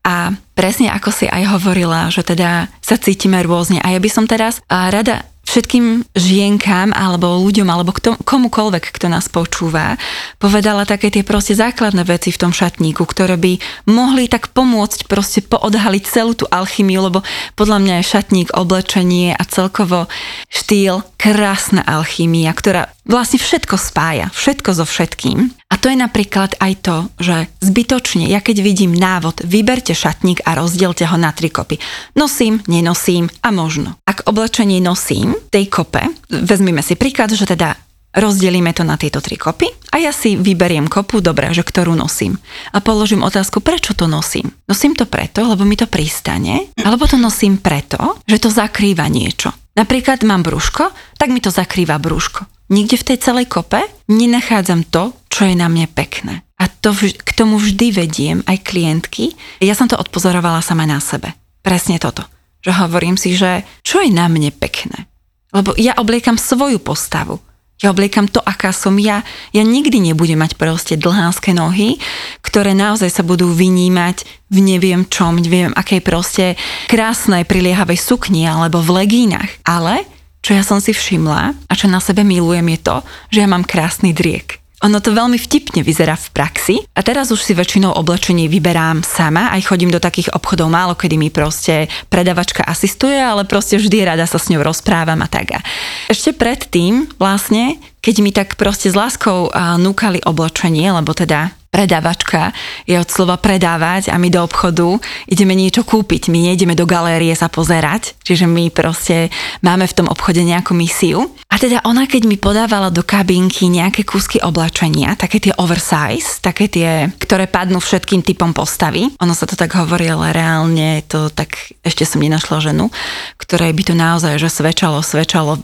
A presne ako si aj hovorila, že teda sa cítime rôzne. A ja by som teraz rada všetkým žienkám, alebo ľuďom, alebo komukoľvek, kto nás počúva, povedala také tie proste základné veci v tom šatníku, ktoré by mohli tak pomôcť proste poodhaliť celú tú alchymiu, lebo podľa mňa je šatník, oblečenie a celkovo štýl krásna alchymia, ktorá vlastne všetko spája, všetko so všetkým. A to je napríklad aj to, že zbytočne, ja keď vidím návod, vyberte šatník a rozdielte ho na 3 kopy. Nosím, nenosím a možno. Ak oblečenie nosím tej kope, vezmime si príklad, že teda rozdelíme to na tieto 3 kopy a ja si vyberiem kopu, dobré, že ktorú nosím. A položím otázku, prečo to nosím? Nosím to preto, lebo mi to pristane, alebo to nosím preto, že to zakrýva niečo. Napríklad mám brúško, tak mi to zakrýva brúško. Nikde v tej celej kope nenachádzam to, čo je na mne pekné. A to k tomu vždy vediem aj klientky. Ja som to odpozorovala sama na sebe. Presne toto. Že hovorím si, že čo je na mne pekné? Lebo ja obliekam svoju postavu. Ja obliekam to, aká som ja. Ja nikdy nebudem mať proste dlhánske nohy, ktoré naozaj sa budú vynímať v neviem čom, neviem akej proste krásnej priliehavej sukni alebo v legínach. Ale čo ja som si všimla a čo na sebe milujem je to, že ja mám krásny driek. Ono to veľmi vtipne vyzerá v praxi a teraz už si väčšinou oblečenie vyberám sama, aj chodím do takých obchodov málo, kedy mi proste predavačka asistuje, ale proste vždy rada sa s ňou rozprávam a tak. Ešte predtým vlastne, keď mi tak proste s láskou núkali oblečenie, lebo teda predavačka je od slova predávať a my do obchodu ideme niečo kúpiť, my nejdeme do galérie sa pozerať, čiže my proste máme v tom obchode nejakú misiu. A teda ona, keď mi podávala do kabinky nejaké kúsky oblačenia, také tie oversize, také tie, ktoré padnú všetkým typom postavy, ono sa to tak hovorí, ale reálne to tak ešte som nenašla ženu, ktorej by to naozaj že svedčalo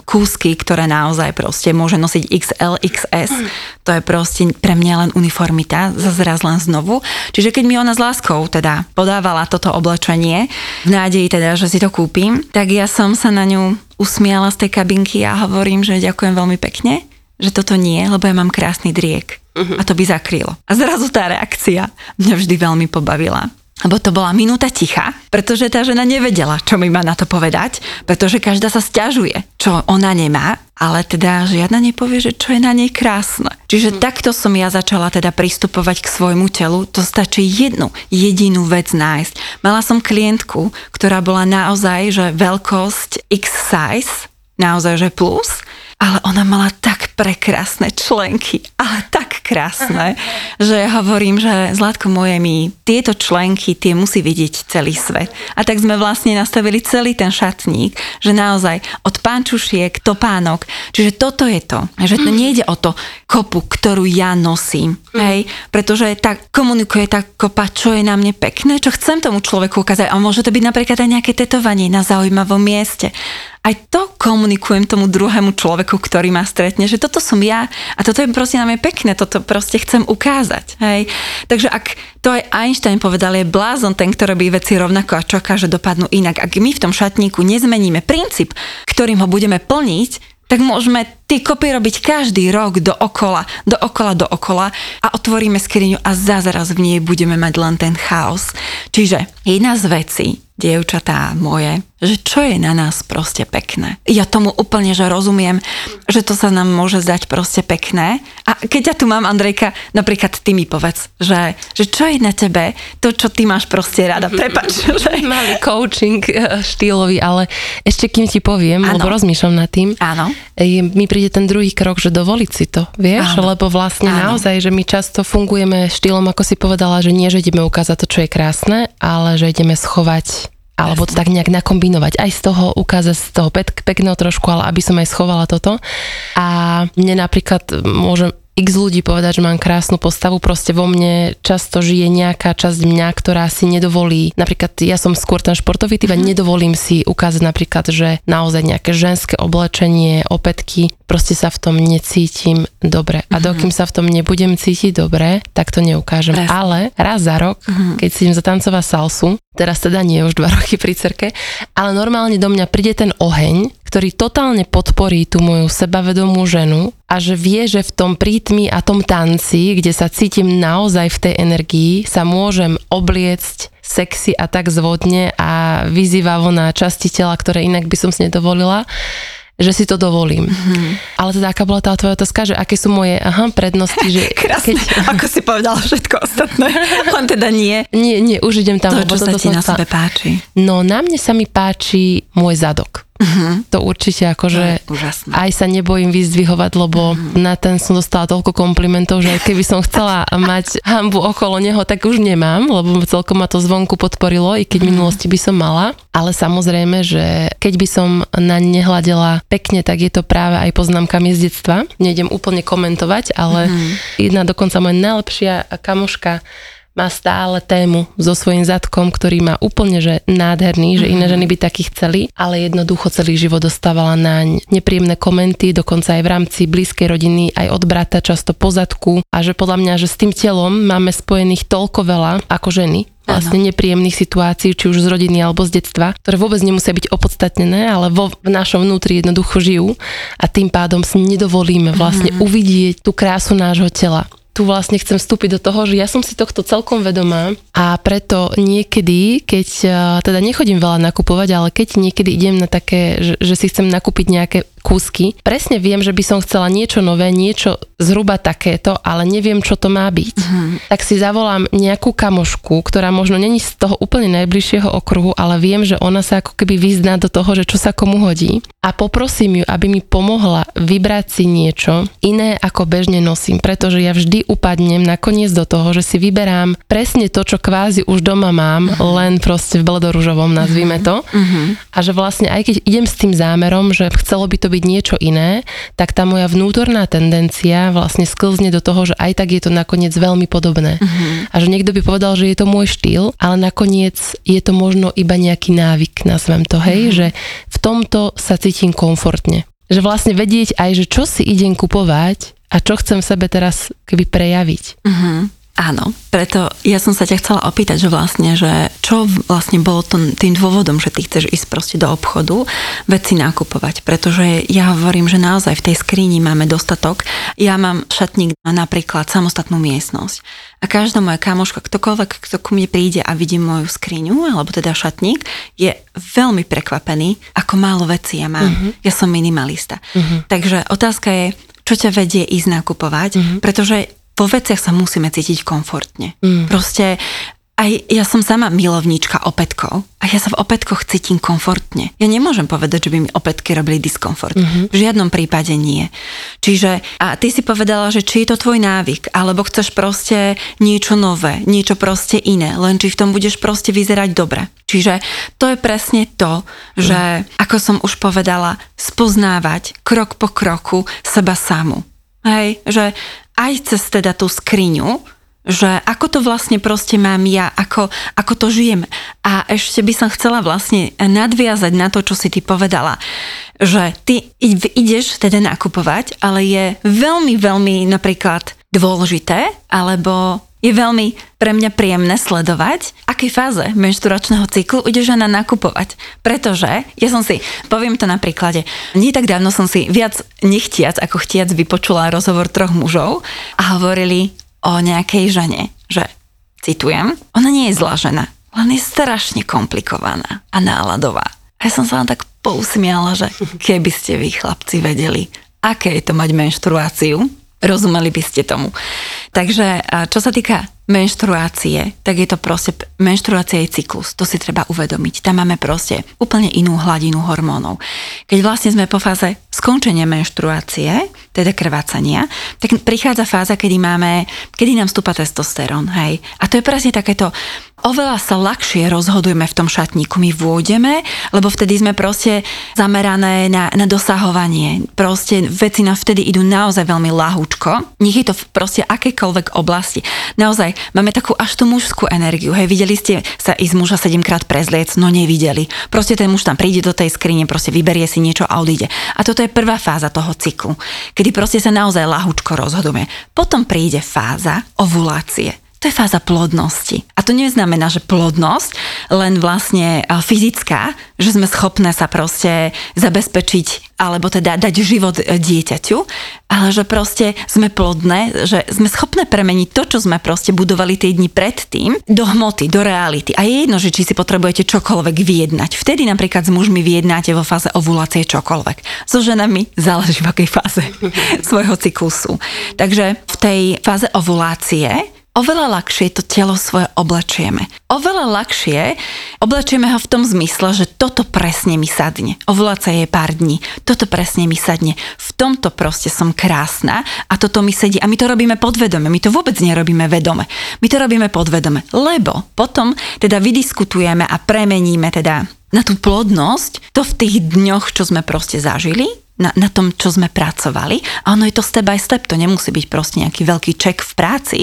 kúsky, ktoré naozaj proste môže nosiť XL, XS, to je proste pre mňa len uniformita, zazraz len znovu. Čiže keď mi ona s láskou teda podávala toto oblečenie, v nádeji teda, že si to kúpim, tak ja som sa na ňu usmiala z tej kabinky a hovorím, že ďakujem veľmi pekne, že toto nie, lebo ja mám krásny driek. A to by zakrylo. A zrazu tá reakcia mňa vždy veľmi pobavila. Lebo to bola minúta ticha, pretože tá žena nevedela, čo mi má na to povedať, pretože každá sa sťažuje, čo ona nemá, ale teda žiadna nepovie, že čo je na nej krásne. Čiže takto som ja začala teda pristupovať k svojmu telu, to stačí jednu jedinú vec nájsť. Mala som klientku, ktorá bola naozaj, že veľkosť X size, naozaj, že plus, ale ona mala tak prekrásne členky, ale tak krásne, že hovorím, že Zlatko moje mi tieto členky, tie musí vidieť celý svet. A tak sme vlastne nastavili celý ten šatník, že naozaj od pančušiek, topánok, čiže toto je to, že to nejde o to kopu, ktorú ja nosím, hej, pretože tak komunikuje tá kopa, čo je na mne pekné, čo chcem tomu človeku ukázať a môže to byť napríklad aj nejaké tetovanie na zaujímavom mieste. aj to komunikujem tomu druhému človeku, ktorý ma stretne, že toto som ja a toto je proste na mňa pekné, toto proste chcem ukázať. Hej. Takže ak to aj Einstein povedal, je blázon ten, ktorý robí veci rovnako a čaká, že dopadnú inak. Ak my v tom šatníku nezmeníme princíp, ktorým ho budeme plniť, tak môžeme tie kopy robiť každý rok dookola a otvoríme skriňu a zázraz v nej budeme mať len ten chaos. Čiže jedna z vecí, dievčatá moje, že čo je na nás proste pekné. Ja tomu úplne, že rozumiem, že to sa nám môže zdať proste pekné. A keď ja tu mám, Andrejka, napríklad ty mi povedz, že čo je na tebe to, čo ty máš proste rada. Prepáč. Že... Malý coaching štýlový, ale ešte kým ti poviem, lebo rozmýšľam nad tým, mi príde ten druhý krok, že dovoliť si to, vieš? Áno. Lebo vlastne naozaj, že my často fungujeme štýlom, ako si povedala, že nie, že ideme ukázať to, čo je krásne, ale že ideme schovať alebo to tak nejak nakombinovať. Aj z toho ukázať z toho pekného trošku, ale aby som aj schovala toto. A mne napríklad môžem x ľudí povedať, že mám krásnu postavu, proste vo mne často žije nejaká časť mňa, ktorá si nedovolí, napríklad ja som skôr ten športový typ a nedovolím si ukázať napríklad, že naozaj nejaké ženské oblečenie, opätky, proste sa v tom necítim dobre. A dokým sa v tom nebudem cítiť dobre, tak to neukážem. Presne. Ale raz za rok, keď si idem zatancovať salsu, teraz teda nie, už 2 roky pri cerke, ale normálne do mňa príde ten oheň, ktorý totálne podporí tú moju sebavedomú ženu a že vie, že v tom prítmi a tom tanci, kde sa cítim naozaj v tej energii, sa môžem obliecť sexy a tak zvodne a vyzývavo na časti tela, ktoré inak by som si nedovolila, že si to dovolím. Ale teda aká bola tá tvoja otázka, že aké sú moje prednosti, že... Krásne, ako si povedala všetko ostatné, len teda nie. Nie, už idem tam. To, čo sa ti na sebe páči. No, na mne sa mi páči môj zadok. To určite akože aj sa nebojím vyzdvihovať, lebo na ten som dostala toľko komplimentov, že keby som chcela mať hanbu okolo neho, tak už nemám, lebo celkom ma to zvonku podporilo, i keď v minulosti by som mala. Ale samozrejme, že keď by som na nehľadela pekne, tak je to práve aj poznámkami z detstva. Nejdem úplne komentovať, ale jedna dokonca moja najlepšia kamoška má stále tému so svojím zadkom, ktorý má úplne že nádherný, že iné ženy by taký chceli, ale jednoducho celý život dostávala naň nepríjemné komenty, dokonca aj v rámci blízkej rodiny, aj od brata často po zadku a že podľa mňa, že s tým telom máme spojených toľko veľa ako ženy, vlastne nepríjemných situácií, či už z rodiny alebo z detstva, ktoré vôbec nemusia byť opodstatnené, ale v našom vnútri jednoducho žijú a tým pádom si nedovolíme vlastne uvidieť tú krásu nášho tela. Tu vlastne chcem vstúpiť do toho, že ja som si tohto celkom vedomá a preto niekedy, keď teda nechodím veľa nakupovať, ale keď niekedy idem na také, že si chcem nakúpiť nejaké kúsky, presne viem, že by som chcela niečo nové, niečo zhruba takéto, ale neviem, čo to má byť. Tak si zavolám nejakú kamošku, ktorá možno není z toho úplne najbližšieho okruhu, ale viem, že ona sa ako keby vyzná do toho, že čo sa komu hodí a poprosím ju, aby mi pomohla vybrať si niečo iné, ako bežne nosím, pretože ja vždy upadnem nakoniec do toho, že si vyberám presne to, čo kvázi už doma mám, len proste v bledoružovom, nazvime to. A že vlastne aj keď idem s tým zámerom, že chcelo by to byť niečo iné, tak tá moja vnútorná tendencia vlastne sklzne do toho, že aj tak je to nakoniec veľmi podobné. A že niekto by povedal, že je to môj štýl, ale nakoniec je to možno iba nejaký návyk, nazvem to, hej, že v tomto sa cítim komfortne. Že vlastne vedieť aj, že čo si idem kupovať, a čo chcem v sebe teraz keby prejaviť? Áno, preto ja som sa ťa chcela opýtať, že čo vlastne bolo tým dôvodom, že ty chceš ísť proste do obchodu veci nakupovať, pretože ja hovorím, že naozaj v tej skrini máme dostatok. Ja mám šatník na napríklad samostatnú miestnosť a každá moja kamoška, ktokoľvek, kto ku mne príde a vidí moju skriňu, alebo teda šatník, je veľmi prekvapený, ako málo vecí ja mám. Ja som minimalista. Takže otázka je, čo ťa vedie ísť nakupovať, pretože po veciach sa musíme cítiť komfortne. Proste aj ja som sama milovníčka opätkov a ja sa v opätkoch cítim komfortne. Ja nemôžem povedať, že by mi opätky robili diskomfort. V žiadnom prípade nie. Čiže, a ty si povedala, že či je to tvoj návyk, alebo chceš proste niečo nové, niečo proste iné, len či v tom budeš proste vyzerať dobre. Čiže to je presne to, že ako som už povedala, spoznávať krok po kroku seba samu. Hej, že aj cez teda tú skriňu že ako to vlastne proste mám ja, ako to žijem. A ešte by som chcela vlastne nadviazať na to, čo si ty povedala, že ty ideš teda nakupovať, ale je veľmi, veľmi napríklad dôležité, alebo je veľmi pre mňa príjemné sledovať, akej fáze menšturačného cyklu ide žena nakupovať. Pretože, ja som si, poviem to na príklade, nie tak dávno som si viac nechtiac ako chtiac vypočula rozhovor troch mužov a hovorili o nejakej žene, že, citujem, ona nie je zlá žena, len je strašne komplikovaná a náladová. A ja som sa vám tak pousmiala, že keby ste vy chlapci vedeli, aké je to mať menštruáciu, rozumeli by ste tomu. Takže čo sa týka menštruácie, tak je to proste, menštruácia je cyklus, to si treba uvedomiť. Tam máme proste úplne inú hladinu hormónov. Keď vlastne sme po fáze skončenia menštruácie, teda krvácania, tak prichádza fáza, kedy nám vstúpa testosterón, hej. A to je presne takéto, oveľa sa ľahšie rozhodujeme v tom šatníku, my vôjdeme, lebo vtedy sme proste zamerané na dosahovanie. Proste veci nám vtedy idú naozaj veľmi ľahúčko. Nech je to v proste akékoľvek oblasti. Naozaj máme takú až tú mužskú energiu. Hej, videli ste sa ísť muža 7-krát prezliec? No nevideli. Proste ten muž tam príde do tej skrine, proste vyberie si niečo a odíde. A toto je prvá fáza toho cyklu, kedy proste sa naozaj ľahúčko rozhodujeme. Potom príde fáza ovulácie. To je fáza plodnosti. A to neznamená, že plodnosť, len vlastne fyzická, že sme schopné sa proste zabezpečiť, alebo teda dať život dieťaťu, ale že proste sme plodné, že sme schopné premeniť to, čo sme proste budovali tie dni predtým, do hmoty, do reality. A je jedno, že či si potrebujete čokoľvek vyjednať. Vtedy napríklad s mužmi vyjednáte vo fáze ovulácie čokoľvek. So ženami záleží v akej fáze svojho cyklusu. Takže v tej fáze ovulácie oveľa ľahšie to telo svoje oblečieme. Oveľa ľahšie oblečieme ho v tom zmysle, že toto presne mi sadne. Ovulácia je pár dní. Toto presne mi sadne. V tomto proste som krásna a toto mi sedí. A my to robíme podvedome. My to vôbec nerobíme vedome. My to robíme podvedome, lebo potom teda vydiskutujeme a premeníme teda na tú plodnosť to v tých dňoch, čo sme proste zažili, na tom, čo sme pracovali. A ono je to step by step, to nemusí byť proste nejaký veľký ček v práci,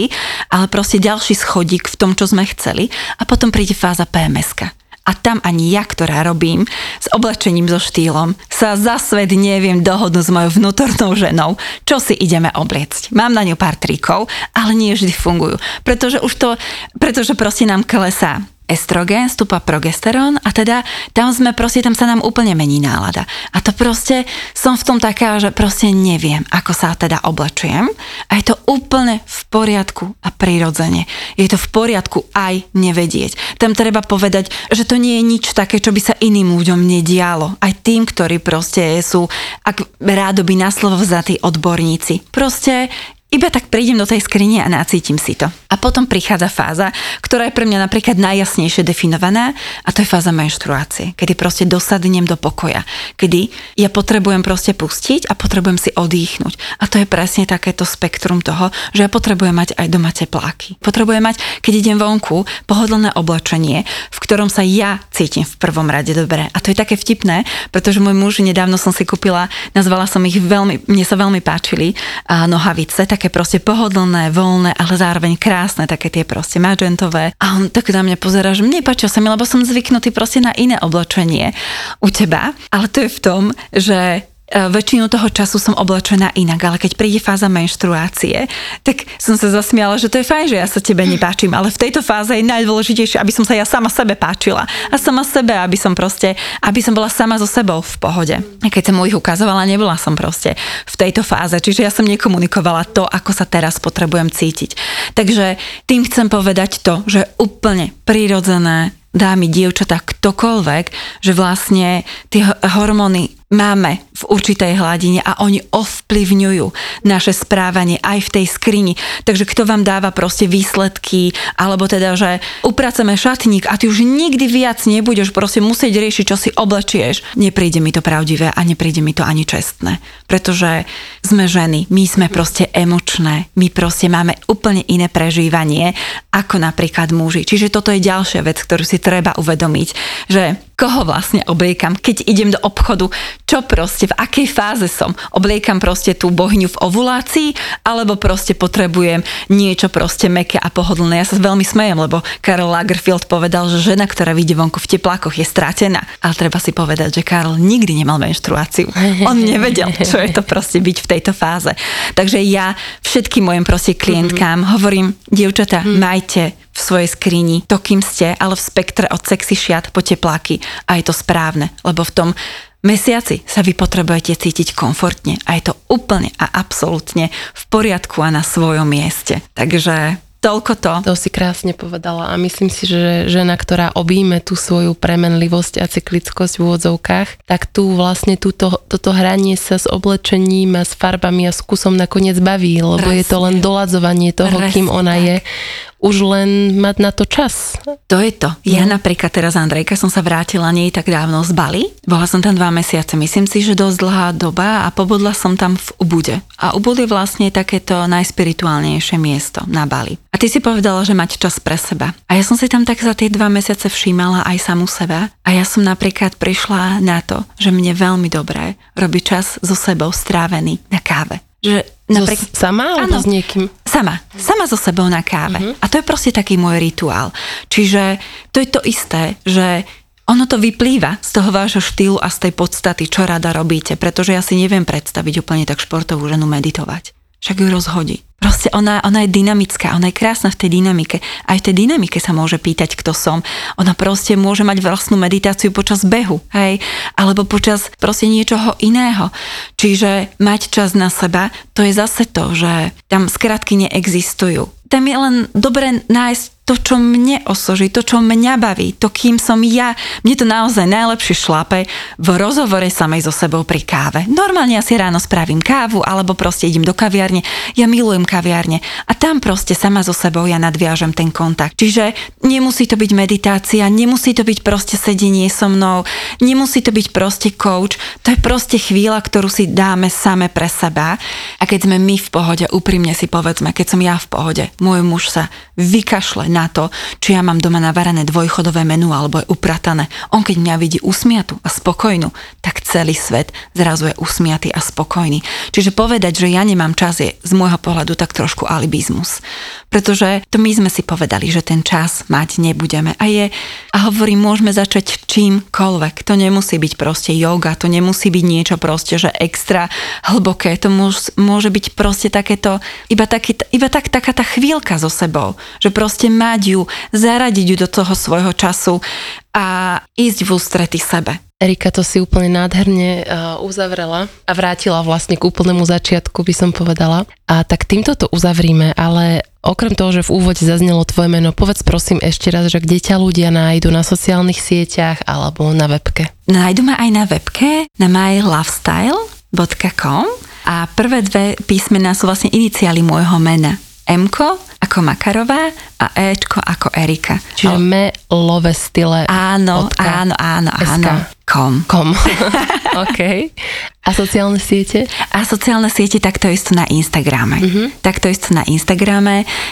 ale proste ďalší schodík v tom, čo sme chceli. A potom príde fáza PMS-ka. A tam ani ja, ktorá robím s oblečením, so štýlom, sa za svet neviem dohodnúť s mojou vnútornou ženou, čo si ideme obliecť. Mám na ňu pár trikov, ale nie vždy fungujú. Pretože proste nám klesá estrogen, stúpa progesterón a teda tam sa nám úplne mení nálada. A to proste som v tom taká, že proste neviem, ako sa teda oblečujem a je to úplne v poriadku a prirodzene. Je to v poriadku aj nevedieť. Tam treba povedať, že to nie je nič také, čo by sa iným ľuďom nedialo. Aj tým, ktorí proste sú, ak rádoby na slovo vzatí odborníci. Proste iba tak prídem do tej skrine a nacítim si to. A potom prichádza fáza, ktorá je pre mňa napríklad najjasnejšie definovaná, a to je fáza menštruácie, kedy proste dosadnem do pokoja, kedy ja potrebujem proste pustiť a potrebujem si odýchnuť. A to je presne takéto spektrum toho, že ja potrebujem mať aj doma tepláky. Potrebujem mať, keď idem vonku, pohodlné oblečenie, v ktorom sa ja cítim v prvom rade dobre. A to je také vtipné, pretože môj muž, nedávno som si kúpila, nazvala som ich mne sa veľmi páčili, nohavice, také proste pohodlné, voľné, ale zároveň krásne, také tie proste magentové. A on tak na mňa pozerá, že nepáčia sa mi, lebo som zvyknutý proste na iné oblečenie u teba. Ale to je v tom, že väčšinu toho času som oblečená inak, ale keď príde fáza menštruácie, tak som sa zasmiala, že to je fajn, že ja sa tebe nepáčim, ale v tejto fáze je najdôležitejšie, aby som sa ja sama sebe páčila a sama sebe, aby som bola sama so sebou v pohode. A keď som mu ich ukazovala, nebola som proste v tejto fáze, čiže ja som nekomunikovala to, ako sa teraz potrebujem cítiť. Takže tým chcem povedať to, že úplne prirodzené, dámy, dievčatá, ktokoľvek, že vlastne tie hormóny máme v určitej hladine a oni ovplyvňujú naše správanie aj v tej skrini. Takže kto vám dáva proste výsledky, alebo teda, že upraceme šatník a ty už nikdy viac nebudeš proste musieť riešiť, čo si oblečieš. Nepríde mi to pravdivé a nepríde mi to ani čestné. Pretože sme ženy, my sme proste emočné, my proste máme úplne iné prežívanie ako napríklad muži. Čiže toto je ďalšia vec, ktorú si treba uvedomiť, že koho vlastne obliekam, keď idem do obchodu, čo proste, v akej fáze som. Obliekam proste tú bohyňu v ovulácii, alebo proste potrebujem niečo proste mäkké a pohodlné. Ja sa veľmi smejem, lebo Karl Lagerfeld povedal, že žena, ktorá vyjde vonku v teplákoch, je stratená. Ale treba si povedať, že Karl nikdy nemal menštruáciu. On nevedel, čo je to proste byť v tejto fáze. Takže ja všetkým mojim proste klientkám hovorím, dievčatá, majte v svojej skrini to, kým ste, ale v spektre od sexy šiat po tepláky. A je to správne, lebo v tom mesiaci sa vy potrebujete cítiť komfortne a je to úplne a absolútne v poriadku a na svojom mieste. Takže toľko to. To si krásne povedala a myslím si, že žena, ktorá obíme tú svoju premenlivosť a cyklickosť v úvodzovkách, tak tu vlastne toto hranie sa s oblečením a s farbami a s kusom nakoniec baví, lebo je to len doladzovanie toho, kým ona je. Už len mať na to čas. To je to. Ja napríklad teraz, Andrejka, som sa vrátila nie tak dávno z Bali. Bola som tam 2 mesiace. Myslím si, že dosť dlhá doba a pobodla som tam v Ubude. A Ubud je vlastne takéto najspirituálnejšie miesto na Bali. A ty si povedala, že mať čas pre seba. A ja som si tam tak za tie 2 mesiace všímala aj samu seba. A ja som napríklad prišla na to, že mne veľmi dobré robí čas so sebou strávený na káve. Že sama alebo s niekým? Sama so sebou na káve. A to je proste taký môj rituál. Čiže to je to isté, že ono to vyplýva z toho vášho štýlu a z tej podstaty, čo rada robíte, pretože ja si neviem predstaviť úplne tak športovú ženu meditovať. Však ju rozhodí. Proste ona je dynamická, ona je krásna v tej dynamike. Aj v tej dynamike sa môže pýtať, kto som. Ona proste môže mať vlastnú meditáciu počas behu, hej? Alebo počas proste niečoho iného. Čiže mať čas na seba, to je zase to, že tam skratky neexistujú. Tam je len dobre nájsť to, čo mne osoží, to, čo mňa baví, to, kým som ja. Mne to naozaj najlepšie šlape v rozhovore samej so sebou pri káve. Normálne ja si ráno spravím kávu, alebo proste idem do kaviárne. Ja milujem kaviárne. A tam proste sama so sebou ja nadviažem ten kontakt. Čiže nemusí to byť meditácia, nemusí to byť proste sedenie so mnou, nemusí to byť proste coach. To je proste chvíľa, ktorú si dáme same pre seba. A keď sme my v pohode, úprimne si povedzme, keď som ja v pohode, môj muž sa vykašle na to, či ja mám doma navarané dvojchodové menu alebo je upratané. On keď mňa vidí usmiatu a spokojnú, tak celý svet zrazu je usmiatý a spokojný. Čiže povedať, že ja nemám čas je z môjho pohľadu tak trošku alibizmus. Pretože to my sme si povedali, že ten čas mať nebudeme. A hovorím, môžeme začať čímkoľvek. To nemusí byť proste yoga, to nemusí byť niečo proste, že extra hlboké. To môže byť proste takéto, taká tá chvíľka so sebou, že proste mať ju, zaradiť ju do toho svojho času a ísť v ústrety sebe. Erika, to si úplne nádherne uzavrela a vrátila vlastne k úplnému začiatku, by som povedala. A tak týmto to uzavríme, ale okrem toho, že v úvode zaznelo tvoje meno, povedz prosím ešte raz, že kde ťa ľudia nájdu na sociálnych sieťach alebo na webke? Nájdu ma aj na webke, na mylovestyle.com a prvé 2 písmená sú vlastne iniciály môjho mena. M-ko ako Makarová a E-čko ako Erika. Čiže me love style. Áno. Kom. OK. A sociálne siete? A sociálne siete takto isto na Instagrame.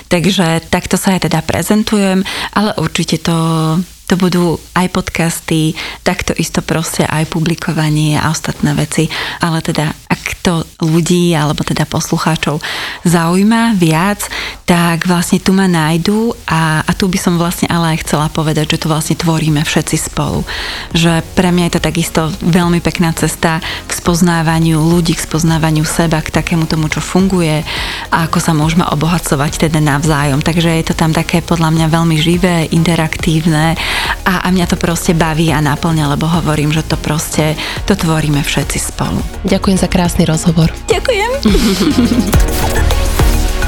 Takže takto sa aj teda prezentujem, ale určite to budú aj podcasty, takto isto proste aj publikovanie a ostatné veci. Ale teda, ak to ľudí, alebo teda poslucháčov zaujíma viac, tak vlastne tu ma nájdú a tu by som vlastne ale aj chcela povedať, že to vlastne tvoríme všetci spolu. Že pre mňa je to takisto veľmi pekná cesta k spoznávaniu ľudí, k spoznávaniu seba, k takému tomu, čo funguje a ako sa môžeme obohacovať teda navzájom. Takže je to tam také podľa mňa veľmi živé, interaktívne a mňa to proste baví a naplňa, lebo hovorím, že to proste to tvoríme všetci spolu. Ďakujem za krásny rozhovor. Ďakujem.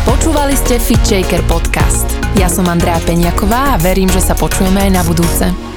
Počúvali ste FitShaker podcast. Ja som Andrea Peniaková a verím, že sa počujeme aj na budúce.